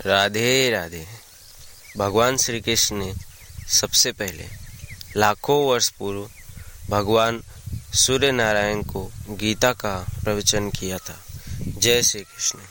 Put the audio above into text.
राधे राधे। भगवान श्री कृष्ण ने सबसे पहले लाखों वर्ष पूर्व भगवान सूर्य नारायण को गीता का प्रवचन किया था। जय श्री कृष्ण।